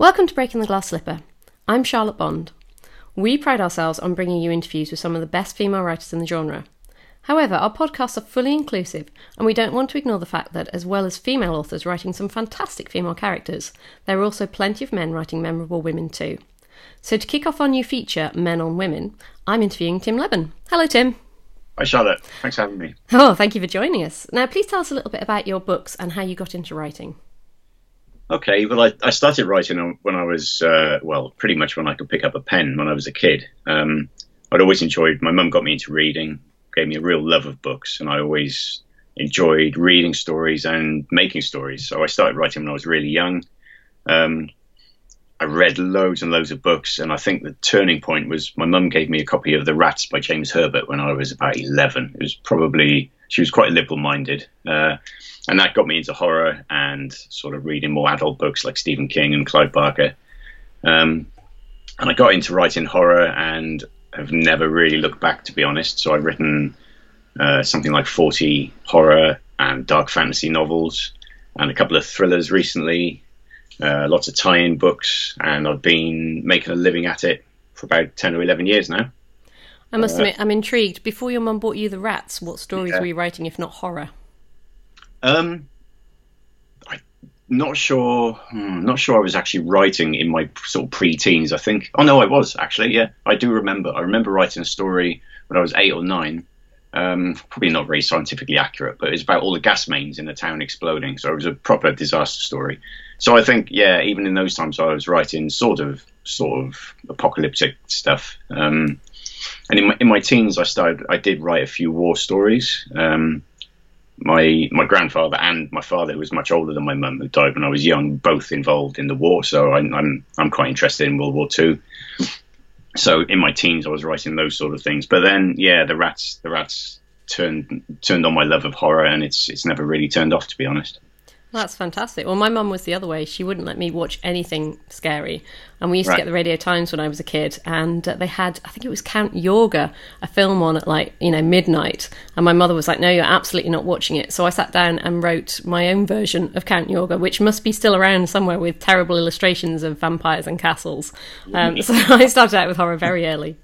Welcome to Breaking the Glass Slipper. I'm Charlotte Bond. We pride ourselves on bringing you interviews with some of the best female writers in the genre. However, our podcasts are fully inclusive, and we don't want to ignore the fact that, as well as female authors writing some fantastic female characters, there are also plenty of men writing memorable women too. So to kick off our new feature, Men on Women, I'm interviewing Tim Lebbon. Hello, Tim. Hi, Charlotte. Thanks for having me. Oh, thank you for joining us. Now, please tell us a little bit about your books and how you got into writing. Okay, well, I started writing when I was, pretty much when I could pick up a pen when I was a kid. I'd always enjoyed, my mum got me into reading, gave me a real love of books, and I always enjoyed reading stories and making stories. So I started writing when I was really young. I read loads and loads of books, and I think the turning point was my mum gave me a copy of The Rats by James Herbert when I was about 11. It was probably... She was quite liberal-minded, and that got me into horror and sort of reading more adult books like Stephen King and Clive Barker. And I got into writing horror and have never really looked back, to be honest. So I've written something like 40 horror and dark fantasy novels and a couple of thrillers recently, lots of tie-in books, and I've been making a living at it for about 10 or 11 years now. I must admit, I'm intrigued. Before your mum bought you The Rats, what stories were you writing, if not horror? I'm not sure. I was actually writing in my sort of pre-teens, I think. Oh no, I was actually. Yeah, I do remember. I remember writing a story when I was 8 or 9. Probably not very scientifically accurate, but it's about all the gas mains in the town exploding. So it was a proper disaster story. So I think, yeah, even in those times, I was writing sort of apocalyptic stuff. And in my teens, I did write a few war stories. My grandfather and my father, who was much older than my mum, who died when I was young, both involved in the war. So I'm quite interested in World War II. So in my teens, I was writing those sort of things. But then, yeah, the rats turned on my love of horror, and it's never really turned off, to be honest. That's fantastic. Well, my mum was the other way. She wouldn't let me watch anything scary. And we used to get the Radio Times when I was a kid, and they had, I think it was Count Yorga, a film on at midnight. And my mother was like, no, you're absolutely not watching it. So I sat down and wrote my own version of Count Yorga, which must be still around somewhere with terrible illustrations of vampires and castles. So I started out with horror very early.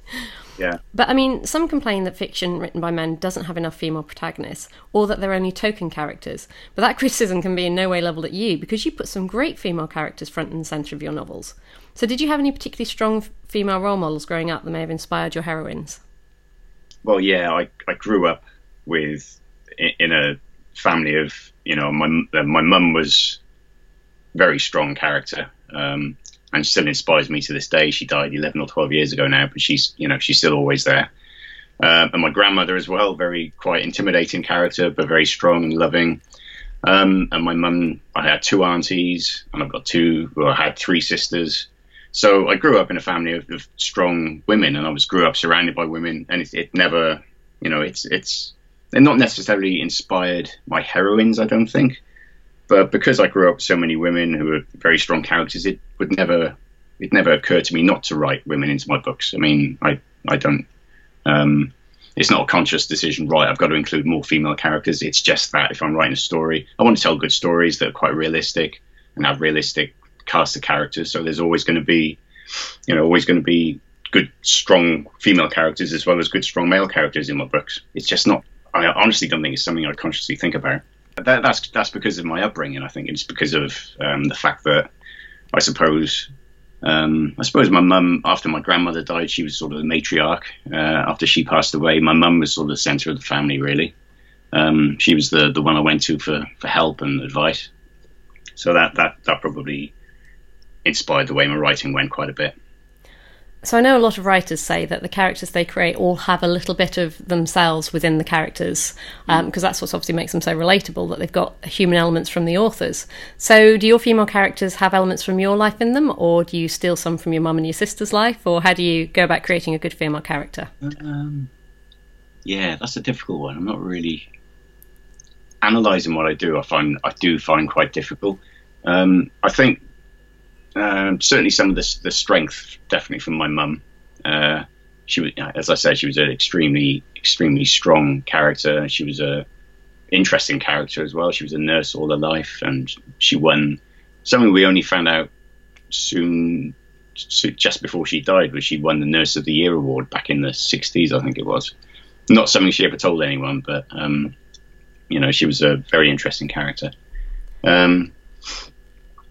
Yeah. But I mean, some complain that fiction written by men doesn't have enough female protagonists, or that they're only token characters. But that criticism can be in no way levelled at you, because you put some great female characters front and centre of your novels. So did you have any particularly strong female role models growing up that may have inspired your heroines? Well, yeah, I grew up in a family of, my mum was a very strong character, and still inspires me to this day. She died 11 or 12 years ago now, but she's still always there. And my grandmother as well, very quite intimidating character, but very strong and loving. And my mum, I had 2 aunties, and I had 3 sisters. So I grew up in a family of strong women, and grew up surrounded by women. And it never, they're not necessarily inspired my heroines, I don't think. But because I grew up with so many women who were very strong characters, it never occurred to me not to write women into my books. I mean, I don't. It's not a conscious decision, right? I've got to include more female characters. It's just that if I'm writing a story, I want to tell good stories that are quite realistic and have realistic cast of characters. So there's always going to be, good strong female characters as well as good strong male characters in my books. It's just not. I honestly don't think it's something I consciously think about. That's because of my upbringing, I think. It's because of the fact that I suppose my mum, after my grandmother died, she was sort of the matriarch. After she passed away, my mum was sort of the centre of the family, really. She was the one I went to for help and advice. So that probably inspired the way my writing went quite a bit. So I know a lot of writers say that the characters they create all have a little bit of themselves within the characters, because that's what obviously makes them so relatable, that they've got human elements from the authors. So do your female characters have elements from your life in them, or do you steal some from your mum and your sister's life, or how do you go about creating a good female character? Yeah, that's a difficult one. I'm not really analysing what I do. I do find quite difficult. I think... certainly some of the strength definitely from my mum. She was, as I said, she was an extremely strong character. She was a interesting character as well. She was a nurse all her life, and she won something we only found out soon, just before she died, was she won the Nurse of the Year award back in the 60s, I think it was. Not something she ever told anyone, but you know, she was a very interesting character.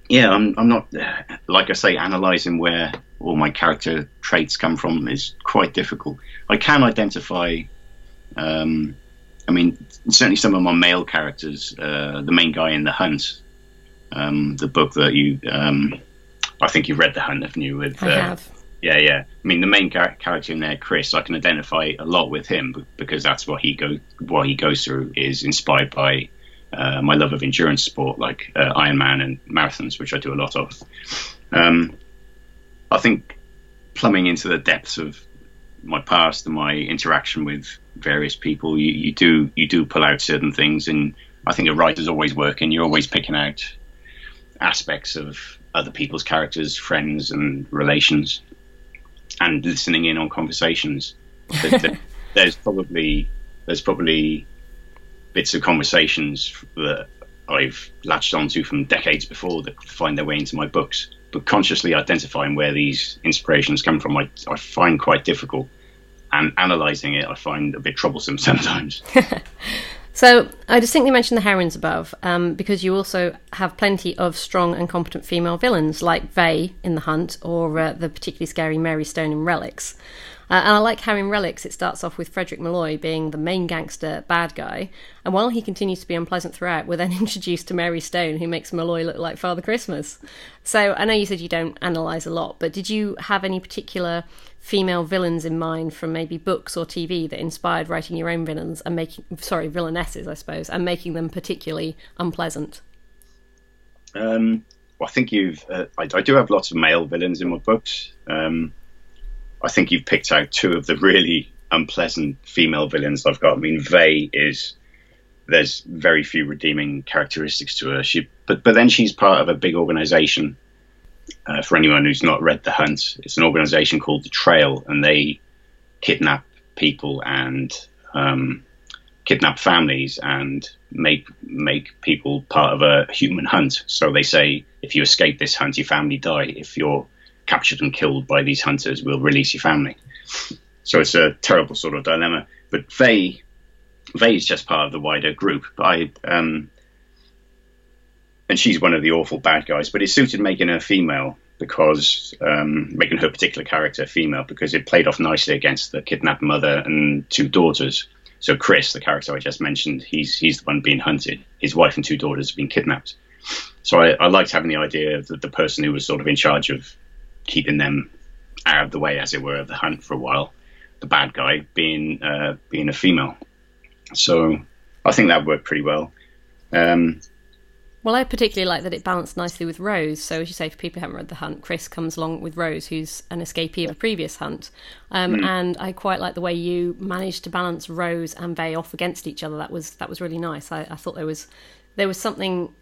Yeah, I'm not, like I say, analysing where all my character traits come from is quite difficult. I can identify, I mean, certainly some of my male characters, the main guy in The Hunt, the book that you, I think you've read The Hunt, haven't you? With, I have. Yeah, yeah. I mean, the main character in there, Chris, I can identify a lot with him because that's what he goes through is inspired by my love of endurance sport, like Ironman and marathons, which I do a lot of. I think plumbing into the depths of my past and my interaction with various people, you do pull out certain things, and I think a writer's always working. You're always picking out aspects of other people's characters, friends, and relations, and listening in on conversations. There's probably bits of conversations that I've latched onto from decades before that find their way into my books, but consciously identifying where these inspirations come from, I find quite difficult, and analysing it I find a bit troublesome sometimes. So I distinctly mentioned the heroines above, because you also have plenty of strong and competent female villains like Vey in The Hunt, or the particularly scary Mary Stone in Relics. And I like how in Relics it starts off with Frederick Malloy being the main gangster bad guy, and while he continues to be unpleasant throughout, we're then introduced to Mary Stone, who makes Malloy look like Father Christmas. So I know you said you don't analyse a lot, but did you have any particular female villains in mind from maybe books or TV that inspired writing your own villains and villainesses, I suppose, and making them particularly unpleasant? Well, I think I do have lots of male villains in my books. I think you've picked out two of the really unpleasant female villains I've got. I mean, Vey there's very few redeeming characteristics to her. But then she's part of a big organisation. For anyone who's not read The Hunt, it's an organisation called The Trail, and they kidnap people and kidnap families and make people part of a human hunt. So they say, if you escape this hunt, your family die. If you're captured and killed by these hunters, will release your family. So it's a terrible sort of dilemma. But Vey is just part of the wider group. But and she's one of the awful bad guys. But it suited making her female because making her particular character female because it played off nicely against the kidnapped mother and two daughters. So Chris, the character I just mentioned, he's the one being hunted. His wife and two daughters have been kidnapped. So I liked having the idea that the person who was sort of in charge of keeping them out of the way, as it were, of the hunt for a while, the bad guy being a female. So I think that worked pretty well. Well, I particularly like that it balanced nicely with Rose. So as you say, for people who haven't read The Hunt, Chris comes along with Rose, who's an escapee of a previous hunt. And I quite like the way you managed to balance Rose and Vey off against each other. That was really nice. I thought there was something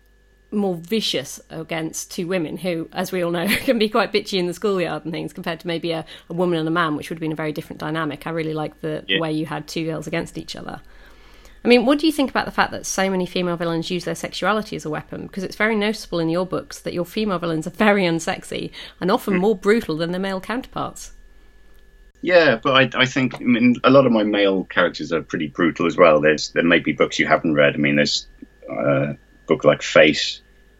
more vicious against two women who, as we all know, can be quite bitchy in the schoolyard and things, compared to maybe a woman and a man, which would have been a very different dynamic. I really like the way you had two girls against each other. I mean, what do you think about the fact that so many female villains use their sexuality as a weapon? Because it's very noticeable in your books that your female villains are very unsexy and often more brutal than their male counterparts. Yeah, but I think, I mean, a lot of my male characters are pretty brutal as well. There may be books you haven't read. I mean, there's book like Face,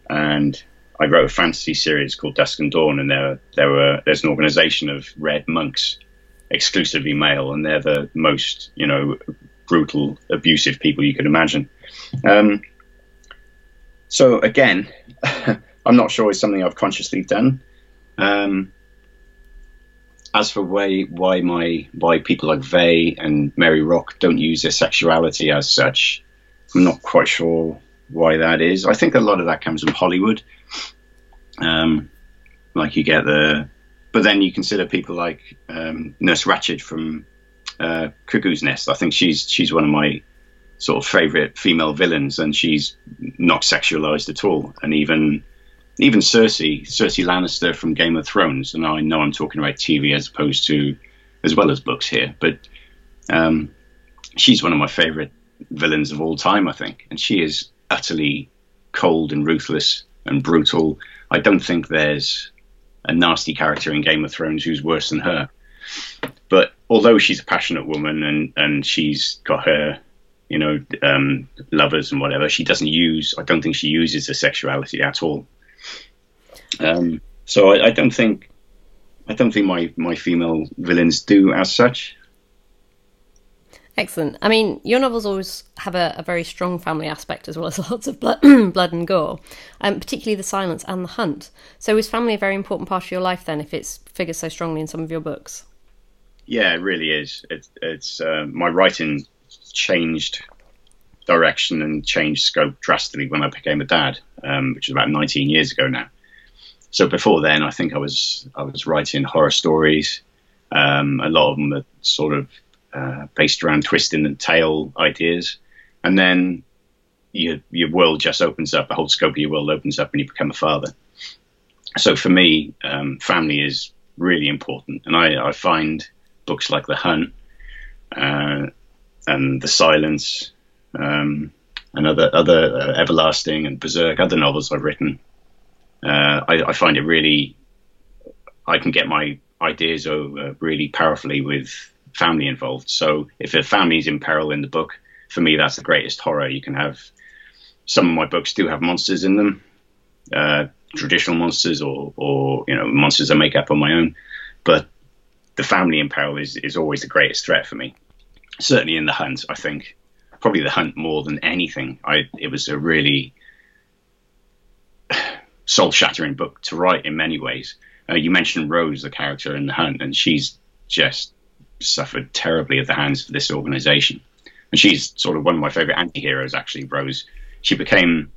and I wrote a fantasy series called Dusk and Dawn, and there's an organisation of red monks, exclusively male, and they're the most, you know, brutal, abusive people you could imagine. So again, I'm not sure it's something I've consciously done. As for why people like Vey and Mary Rock don't use their sexuality as such, I'm not quite sure why that is. I think a lot of that comes from Hollywood. Like you get but then you consider people like Nurse Ratched from Cuckoo's Nest. I think she's one of my sort of favourite female villains, and she's not sexualised at all. And even Cersei Lannister from Game of Thrones. And I know I'm talking about TV as opposed to, as well as books here, but she's one of my favourite villains of all time, I think, and she is utterly cold and ruthless and brutal. I don't think there's a nasty character in Game of Thrones who's worse than her. But although she's a passionate woman and she's got her, you know, lovers and whatever, she doesn't use, I don't think she uses her sexuality at all. So I don't think my female villains do as such. Excellent. I mean, your novels always have a very strong family aspect, as well as lots of blood and gore, particularly The Silence and The Hunt. So is family a very important part of your life then, if it figures so strongly in some of your books? Yeah, it really is. It's my writing changed direction and changed scope drastically when I became a dad, which is about 19 years ago now. So before then, I think I was writing horror stories. A lot of them are sort of based around twisting the tail ideas, and then your world just opens up. The whole scope of your world opens up, and you become a father. So for me, family is really important, and I find books like The Hunt and The Silence, and other Everlasting and Berserk, other novels I've written. I find it really, I can get my ideas over really powerfully with family involved. So if a family is in peril in the book, for me that's the greatest horror you can have. Some of my books do have monsters in them, traditional monsters or you know, monsters I make up on my own, but the family in peril is always the greatest threat for me. Certainly in The Hunt, I think probably The Hunt more than anything, it was a really soul-shattering book to write in many ways. You mentioned Rose, the character in The Hunt, and she's just suffered terribly at the hands of this organization, and she's sort of one of my favorite anti-heroes actually. Rose, she became,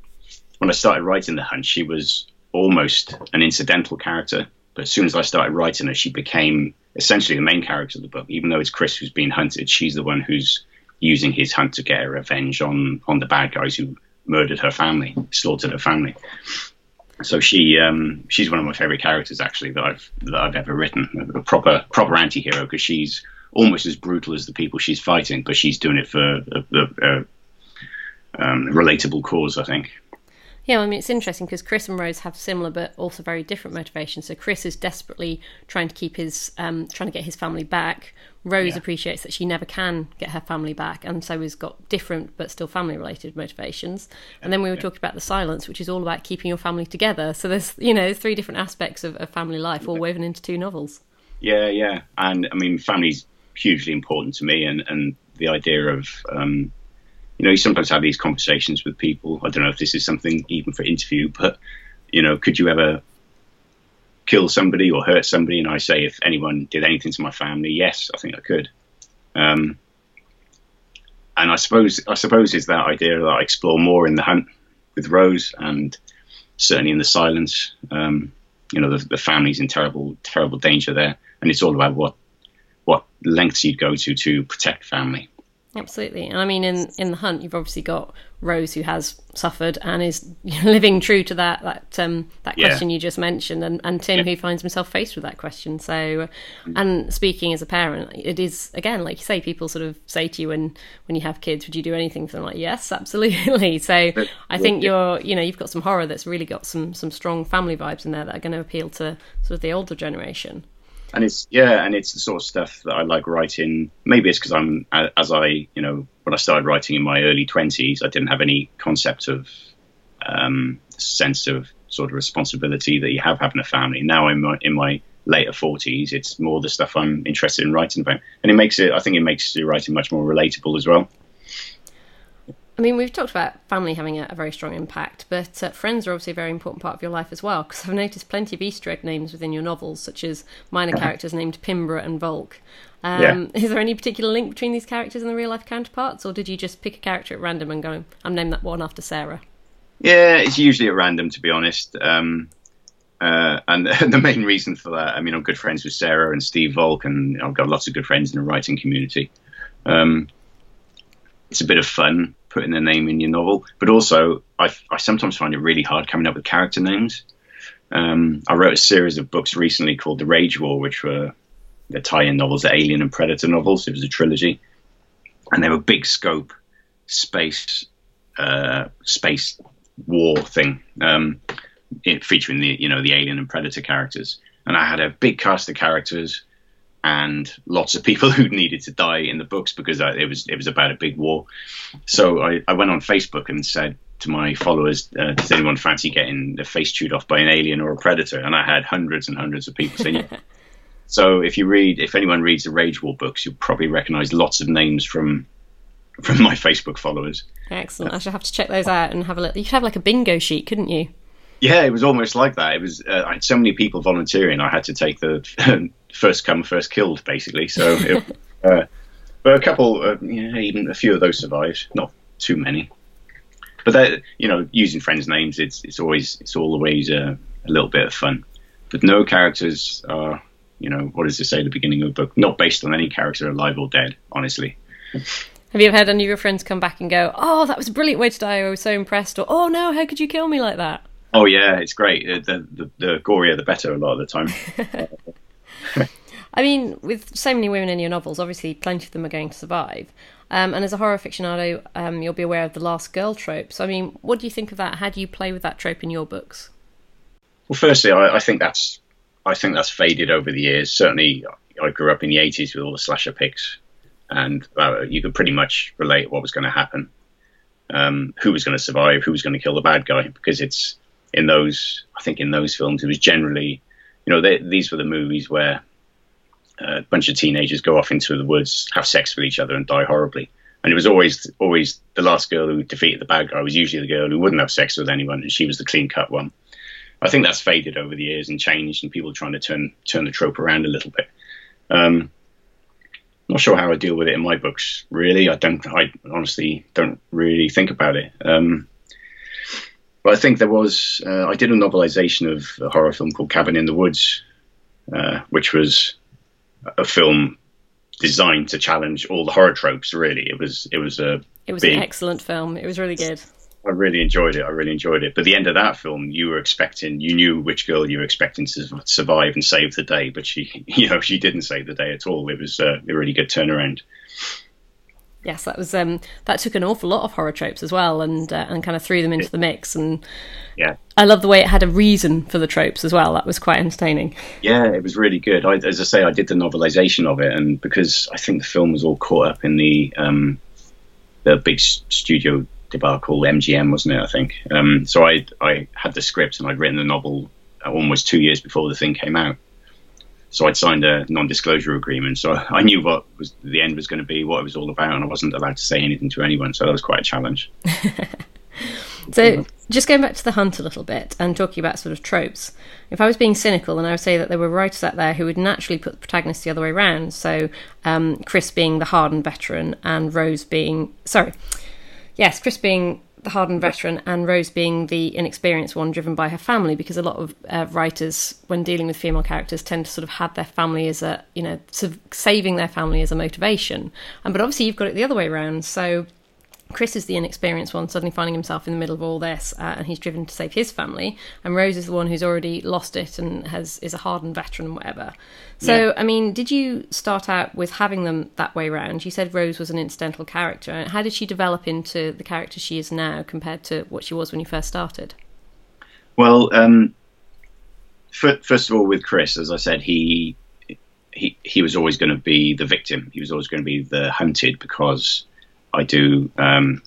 when I started writing The Hunt, she was almost an incidental character, but as soon as I started writing her, she became essentially the main character of the book. Even though it's Chris who's being hunted, she's the one who's using his hunt to get her revenge on the bad guys who murdered her family, slaughtered her family. So she's one of my favorite characters actually that I've ever written, a proper anti-hero, because she's almost as brutal as the people she's fighting, but she's doing it for a relatable cause, I think. Yeah, I mean, it's interesting because Chris and Rose have similar but also very different motivations. So Chris is desperately trying to keep his, trying to get his family back. Rose appreciates that she never can get her family back, and so has got different but still family-related motivations. And then we were talking about The Silence, which is all about keeping your family together. So there's, you know, three different aspects of family life all woven into two novels. Yeah, yeah. And, I mean, family's hugely important to me, and the idea of... you know, you sometimes have these conversations with people. I don't know if this is something even for interview, but, you know, could you ever kill somebody or hurt somebody? And I say, if anyone did anything to my family, yes, I think I could. And I suppose it's that idea that I explore more in The Hunt with Rose, and certainly in The Silence. You know, the family's in terrible, terrible danger there. And it's all about what lengths you'd go to protect family. Absolutely. And I mean, in The Hunt, you've obviously got Rose, who has suffered and is living true to that question you just mentioned, and Tim, who finds himself faced with that question. So, and speaking as a parent, it is, again, like you say, people sort of say to you when you have kids, would you do anything for them? Like, yes, absolutely. So I think you've got some horror that's really got some strong family vibes in there that are going to appeal to sort of the older generation. And it's the sort of stuff that I like writing. Maybe it's because when I started writing in my early 20s, I didn't have any concept of sense of sort of responsibility that you have having a family. Now I'm in my later 40s. It's more the stuff I'm interested in writing about, and I think it makes your writing much more relatable as well. I mean, we've talked about family having a very strong impact, but friends are obviously a very important part of your life as well, because I've noticed plenty of Easter egg names within your novels, such as minor characters named Pimbra and Volk. Is there any particular link between these characters and the real-life counterparts, or did you just pick a character at random and go, I'm named that one after Sarah? Yeah, it's usually at random, to be honest. And the main reason for that, I mean, I'm good friends with Sarah and Steve Volk, and I've got lots of good friends in the writing community. It's a bit of fun putting their name in your novel, but also I sometimes find it really hard coming up with character names. I wrote a series of books recently called The Rage War, which were the tie-in novels, the Alien and Predator novels. It was a trilogy, and they were big scope space war thing, featuring the Alien and Predator characters. and I had a big cast of characters and lots of people who needed to die in the books because it was about a big war. So I went on Facebook and said to my followers, does anyone fancy getting their face chewed off by an alien or a predator? And I had hundreds and hundreds of people saying yeah. So if anyone reads the Rage War books, you'll probably recognize lots of names from my Facebook followers. Excellent. I should have to check those out and have a look. You could have like a bingo sheet, couldn't you? Yeah, it was almost like that. It was I had so many people volunteering, I had to take the first come, first killed, basically. So, but a couple, even a few of those survived. Not too many, but using friends' names, it's always a little bit of fun. But no characters are, what does it say at the beginning of the book? Not based on any character alive or dead, honestly. Have you ever had any of your friends come back and go, "Oh, that was a brilliant way to die. I was so impressed," or "Oh no, how could you kill me like that?" Oh yeah, it's great. The gorier the better a lot of the time. I mean, with so many women in your novels, obviously plenty of them are going to survive. And as a horror aficionado, you'll be aware of the last girl trope. So, I mean, what do you think of that? How do you play with that trope in your books? Well, firstly, I think that's faded over the years. Certainly, I grew up in the 80s with all the slasher picks, and you could pretty much relate what was going to happen, who was going to survive, who was going to kill the bad guy, because it's in those films it was generally, these were the movies where a bunch of teenagers go off into the woods, have sex with each other, and die horribly. And it was always the last girl who defeated the bad guy was usually the girl who wouldn't have sex with anyone, and she was the clean-cut one. I think that's faded over the years and changed, and people are trying to turn the trope around a little bit. Not sure how I deal with it in my books, really. I honestly don't really think about it. But I think I did a novelization of a horror film called Cabin in the Woods, which was a film designed to challenge all the horror tropes, really. It was an excellent film. It was really good. I really enjoyed it. But the end of that film, you knew which girl you were expecting to survive and save the day, but she didn't save the day at all. It was a really good turnaround. Yes, that was that took an awful lot of horror tropes as well, and kind of threw them into the mix. And yeah, I love the way it had a reason for the tropes as well. That was quite entertaining. Yeah, it was really good. As I say, I did the novelization of it, and because I think the film was all caught up in the big studio debacle, MGM, wasn't it? I think. So I had the script and I'd written the novel almost 2 years before the thing came out. So I'd signed a non-disclosure agreement, so I knew what the end was going to be, what it was all about, and I wasn't allowed to say anything to anyone, so that was quite a challenge. So just going back to The Hunt a little bit and talking about sort of tropes, if I was being cynical, then I would say that there were writers out there who would naturally put the protagonist the other way around, so Chris being the hardened veteran and Rose being the inexperienced one driven by her family, because a lot of writers, when dealing with female characters, tend to sort of have their family as a, saving their family as a motivation. But obviously you've got it the other way around. So Chris is the inexperienced one suddenly finding himself in the middle of all this and he's driven to save his family. And Rose is the one who's already lost it and is a hardened veteran and whatever. So, yeah. I mean, did you start out with having them that way round? You said Rose was an incidental character. How did she develop into the character she is now compared to what she was when you first started? Well, first of all, with Chris, as I said, he was always going to be the victim. He was always going to be the hunted because... I know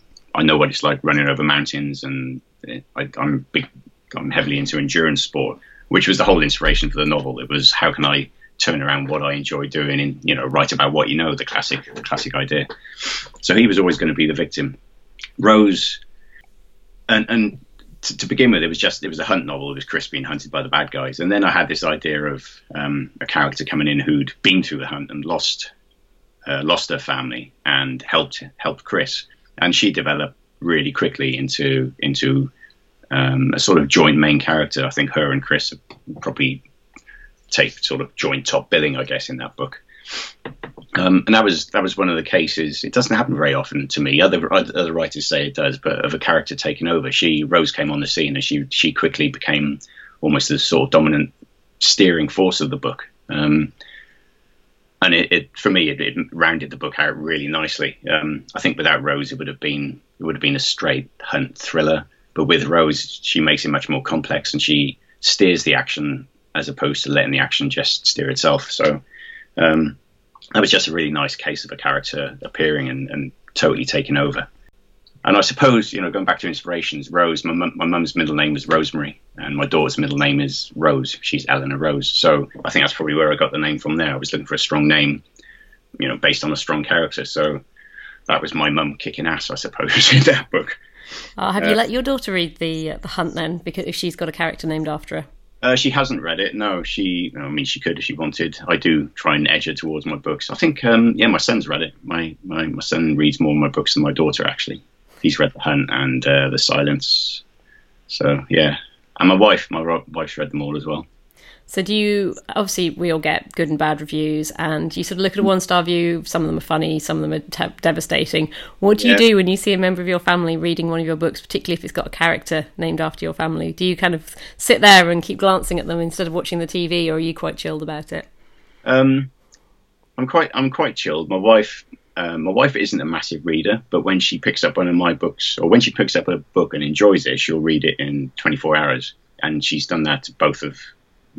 what it's like running over mountains, and I'm heavily into endurance sport, which was the whole inspiration for the novel. It was, how can I turn around what I enjoy doing and, write about what the classic idea. So he was always going to be the victim. Rose, and to begin with, it was a hunt novel. It was Chris being hunted by the bad guys. And then I had this idea of a character coming in who'd been through the hunt and lost her family and helped Chris, and she developed really quickly into a sort of joint main character. I think her and Chris probably take sort of joint top billing, I guess, in that book. And that was one of the cases. It doesn't happen very often to me. Other writers say it does, but of a character taking over. Rose came on the scene, and she quickly became almost the sort of dominant steering force of the book. And for me, it rounded the book out really nicely. I think without Rose, it would have been a straight hunt thriller. But with Rose, she makes it much more complex, and she steers the action as opposed to letting the action just steer itself. So that was just a really nice case of a character appearing and totally taking over. And I suppose, you know, going back to inspirations, Rose, my mum's middle name was Rosemary, and my daughter's middle name is Rose. She's Eleanor Rose. So I think that's probably where I got the name from there. I was looking for a strong name, you know, based on a strong character. So that was my mum kicking ass, I suppose, in that book. Have you let your daughter read The Hunt then? Because if she's got a character named after her. She hasn't read it. No, she could if she wanted. I do try and edge her towards my books. I think, my son's read it. My son reads more of my books than my daughter, actually. He's read The Hunt and The Silence. So, yeah. And my wife's read them all as well. So obviously we all get good and bad reviews, and you sort of look at a one-star review. Some of them are funny, some of them are devastating. What do you do when you see a member of your family reading one of your books, particularly if it's got a character named after your family? Do you kind of sit there and keep glancing at them instead of watching the TV, or are you quite chilled about it? I'm quite chilled. My wife isn't a massive reader, but when she picks up one of my books, or when she picks up a book and enjoys it, she'll read it in 24 hours. And she's done that to both of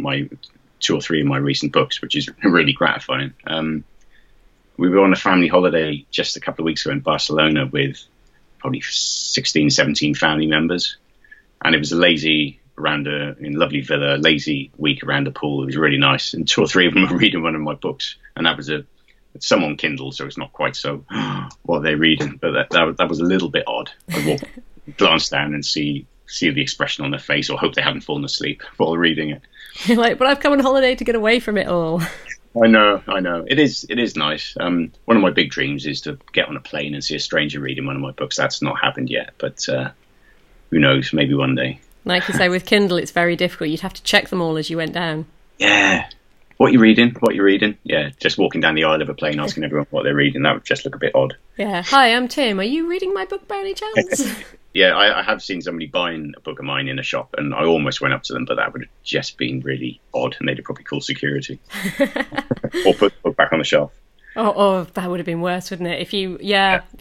my two or three of my recent books, which is really gratifying. We were on a family holiday just a couple of weeks ago in Barcelona with probably 16, 17 family members. And it was a lovely week around a pool. It was really nice. And two or three of them were reading one of my books. And that was someone Kindle, so it's not quite so what they're reading, but that was a little bit odd. I walk, glance down and see the expression on their face, or hope they haven't fallen asleep while reading it. You're like, but I've come on holiday to get away from it all. I know. It is nice. One of my big dreams is to get on a plane and see a stranger reading one of my books. That's not happened yet, but who knows? Maybe one day. Like you say, with Kindle, it's very difficult. You'd have to check them all as you went down. Yeah. What you're reading. Yeah, just walking down the aisle of a plane asking everyone what they're reading. That would just look a bit odd. Yeah. Hi, I'm Tim. Are you reading my book by any chance? Yeah, I have seen somebody buying a book of mine in a shop, and I almost went up to them, but that would have just been really odd, and they'd have probably called security. Or put the book back on the shelf. Oh, that would have been worse, wouldn't it? If you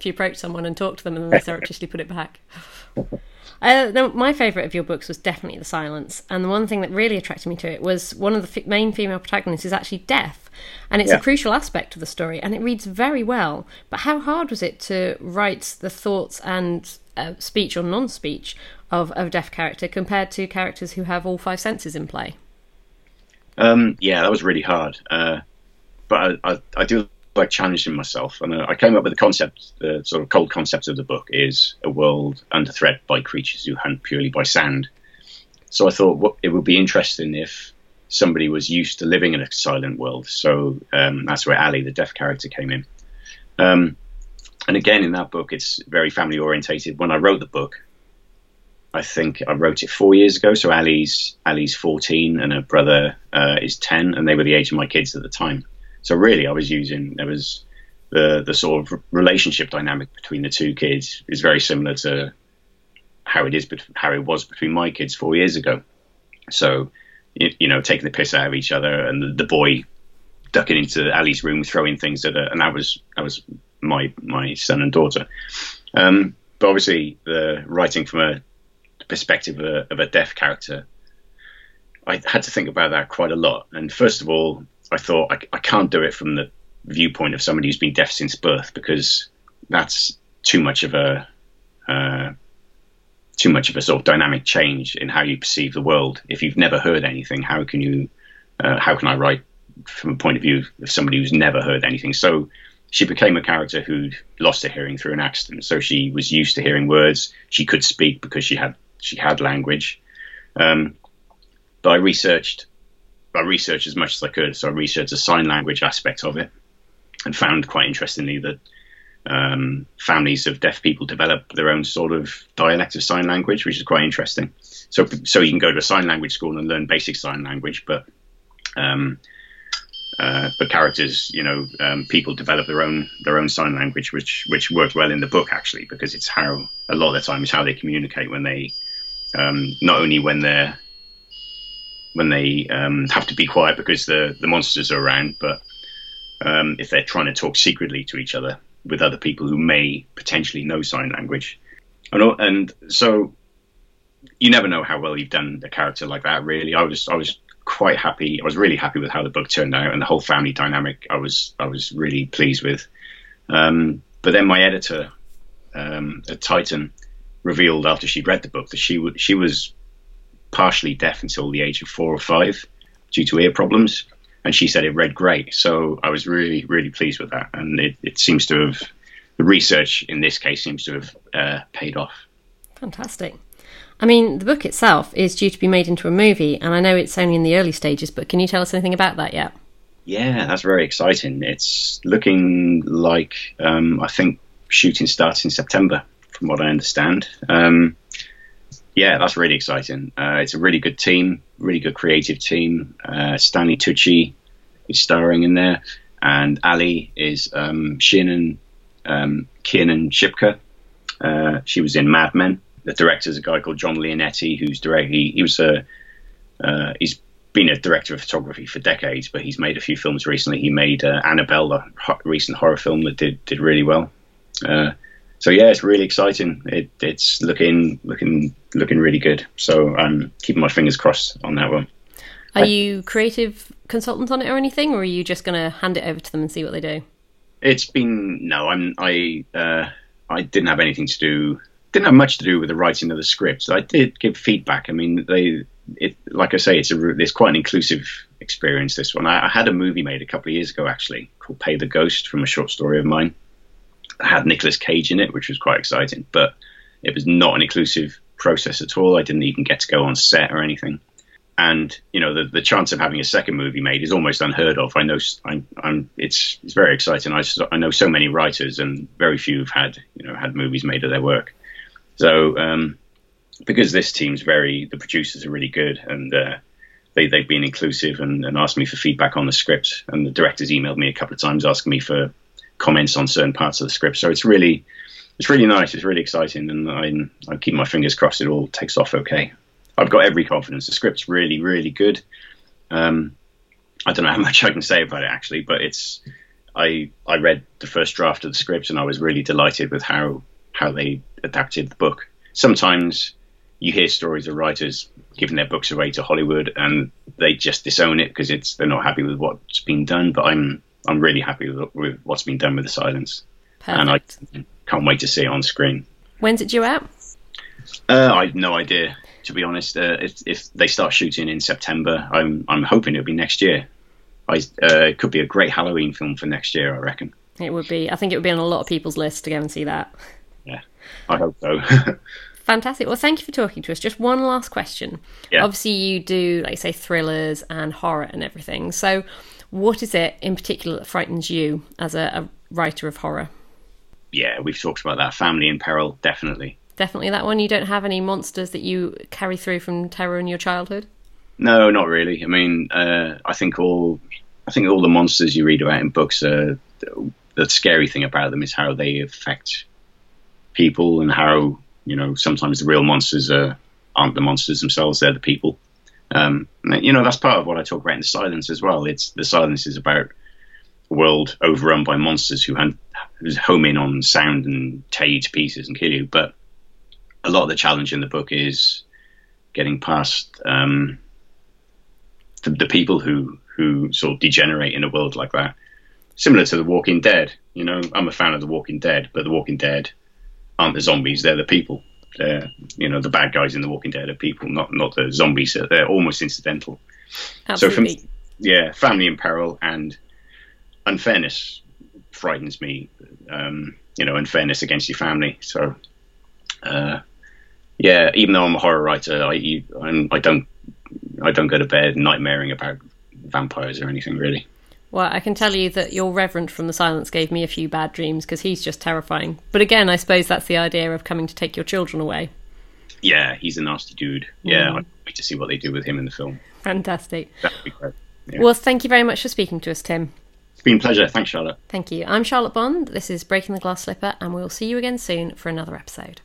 approached someone and talked to them and then they surreptitiously put it back. No, my favourite of your books was definitely The Silence, and the one thing that really attracted me to it was one of the main female protagonists is actually deaf, and it's a crucial aspect of the story, and it reads very well. But how hard was it to write the thoughts and speech or non-speech of a deaf character compared to characters who have all five senses in play? Yeah, that was really hard, but I do like challenging myself, and I came up with the sort of cold concept of the book is a world under threat by creatures who hunt purely by sound. So I thought it would be interesting if somebody was used to living in a silent world. So that's where Ali, the deaf character, came in. And again, in that book, it's very family orientated. When I wrote the book, I think I wrote it 4 years ago. So Ali's 14 and her brother is 10, and they were the age of my kids at the time. So really, there was the sort of relationship dynamic between the two kids is very similar to how it was between my kids 4 years ago. So, you know, taking the piss out of each other, and the boy ducking into Ali's room, throwing things at her, and that was my son and daughter. But obviously, the writing from a perspective of a deaf character, I had to think about that quite a lot. And first of all, I thought I can't do it from the viewpoint of somebody who's been deaf since birth, because that's too much of a sort of dynamic change in how you perceive the world. If you've never heard anything, how can I write from a point of view of somebody who's never heard anything? So she became a character who'd lost her hearing through an accident. So she was used to hearing words. She could speak because she had language. But I researched as much as I could, so I researched the sign language aspect of it, and found quite interestingly that families of deaf people develop their own sort of dialect of sign language, which is quite interesting. So you can go to a sign language school and learn basic sign language, but characters, you know, people develop their own sign language, which worked well in the book actually, because it's how a lot of the time is how they communicate when they not only when they have to be quiet because the monsters are around, but if they're trying to talk secretly to each other with other people who may potentially know sign language. And so you never know how well you've done a character like that, really. I was quite happy. I was really happy with how the book turned out, and the whole family dynamic I was really pleased with. But then my editor at Titan revealed after she'd read the book that she was partially deaf until the age of 4 or 5 due to ear problems, and she said it read great. So I was really, really pleased with that, and it seems to have, the research in this case seems to have paid off. Fantastic. I mean, the book itself is due to be made into a movie, and I know it's only in the early stages, but can you tell us anything about that yet? Yeah, that's very exciting. It's looking like, I think, shooting starts in September, from what I understand. Yeah, that's really exciting. It's a really good team, really good creative team. Stanley Tucci is starring in there, and Ali is Kiernan Shipka. She was in Mad Men. The director's a guy called John Leonetti, who's he's been a director of photography for decades, but he's made a few films recently. He made Annabelle, the recent horror film that did really well. So yeah, it's really exciting. It's looking really good. So I'm keeping my fingers crossed on that one. Are you creative consultant on it or anything, or are you just going to hand it over to them and see what they do? It's been I didn't have anything to do. Didn't have much to do with the writing of the scripts. I did give feedback. I mean, like I say, it's quite an inclusive experience, this one. I had a movie made a couple of years ago, actually, called Pay the Ghost, from a short story of mine. It had Nicolas Cage in it, which was quite exciting, but it was not an inclusive process at all. I didn't even get to go on set or anything. And, you know, the chance of having a second movie made is almost unheard of. I know it's very exciting. I know so many writers, and very few have had movies made of their work. So because this team's the producers are really good, and they've been inclusive and asked me for feedback on the script. And the directors emailed me a couple of times asking me for comments on certain parts of the script. So it's really nice. It's really exciting. And I keep my fingers crossed it all takes off okay. I've got every confidence. The script's really, really good. I don't know how much I can say about it, actually, but I read the first draft of the script, and I was really delighted with how they adapted the book. Sometimes you hear stories of writers giving their books away to Hollywood, and they just disown it because they're not happy with what's been done. But I'm really happy with what's been done with The Silence. Perfect. And I can't wait to see it on screen. When's it due out? I've no idea, to be honest. If they start shooting in September, I'm hoping it'll be next year. It could be a great Halloween film for next year, I reckon. It would be. I think it would be on a lot of people's lists to go and see that. Yeah, I hope so. Fantastic. Well, thank you for talking to us. Just one last question. Yeah. Obviously, you do, like you say, thrillers and horror and everything. So what is it in particular that frightens you as a writer of horror? Yeah, we've talked about that. Family in peril, definitely. Definitely that one. You don't have any monsters that you carry through from terror in your childhood? No, not really. I mean, I think all the monsters you read about in books, the scary thing about them is how they affect people, and how, you know, sometimes the real monsters aren't the monsters themselves, they're the people. You know, that's part of what I talk about in The Silence as well. The Silence is about a world overrun by monsters who home in on sound and tear you to pieces and kill you. But a lot of the challenge in the book is getting past the people who sort of degenerate in a world like that. Similar to The Walking Dead. You know, I'm a fan of The Walking Dead, but The Walking Dead aren't the zombies, they're the people. You know, the bad guys in The Walking Dead are people, not the zombies. They're almost incidental. Absolutely. So for me, yeah, family in peril and unfairness frightens me. You know, unfairness against your family. So, yeah, even though I'm a horror writer, I don't go to bed nightmaring about vampires or anything, really. Well, I can tell you that your reverend from The Silence gave me a few bad dreams because he's just terrifying. But again, I suppose that's the idea of coming to take your children away. Yeah, he's a nasty dude. Yeah, I wait to see what they do with him in the film. Fantastic. That'd be great. Yeah. Well, thank you very much for speaking to us, Tim. It's been a pleasure. Thanks, Charlotte. Thank you. I'm Charlotte Bond. This is Breaking the Glass Slipper, and we'll see you again soon for another episode.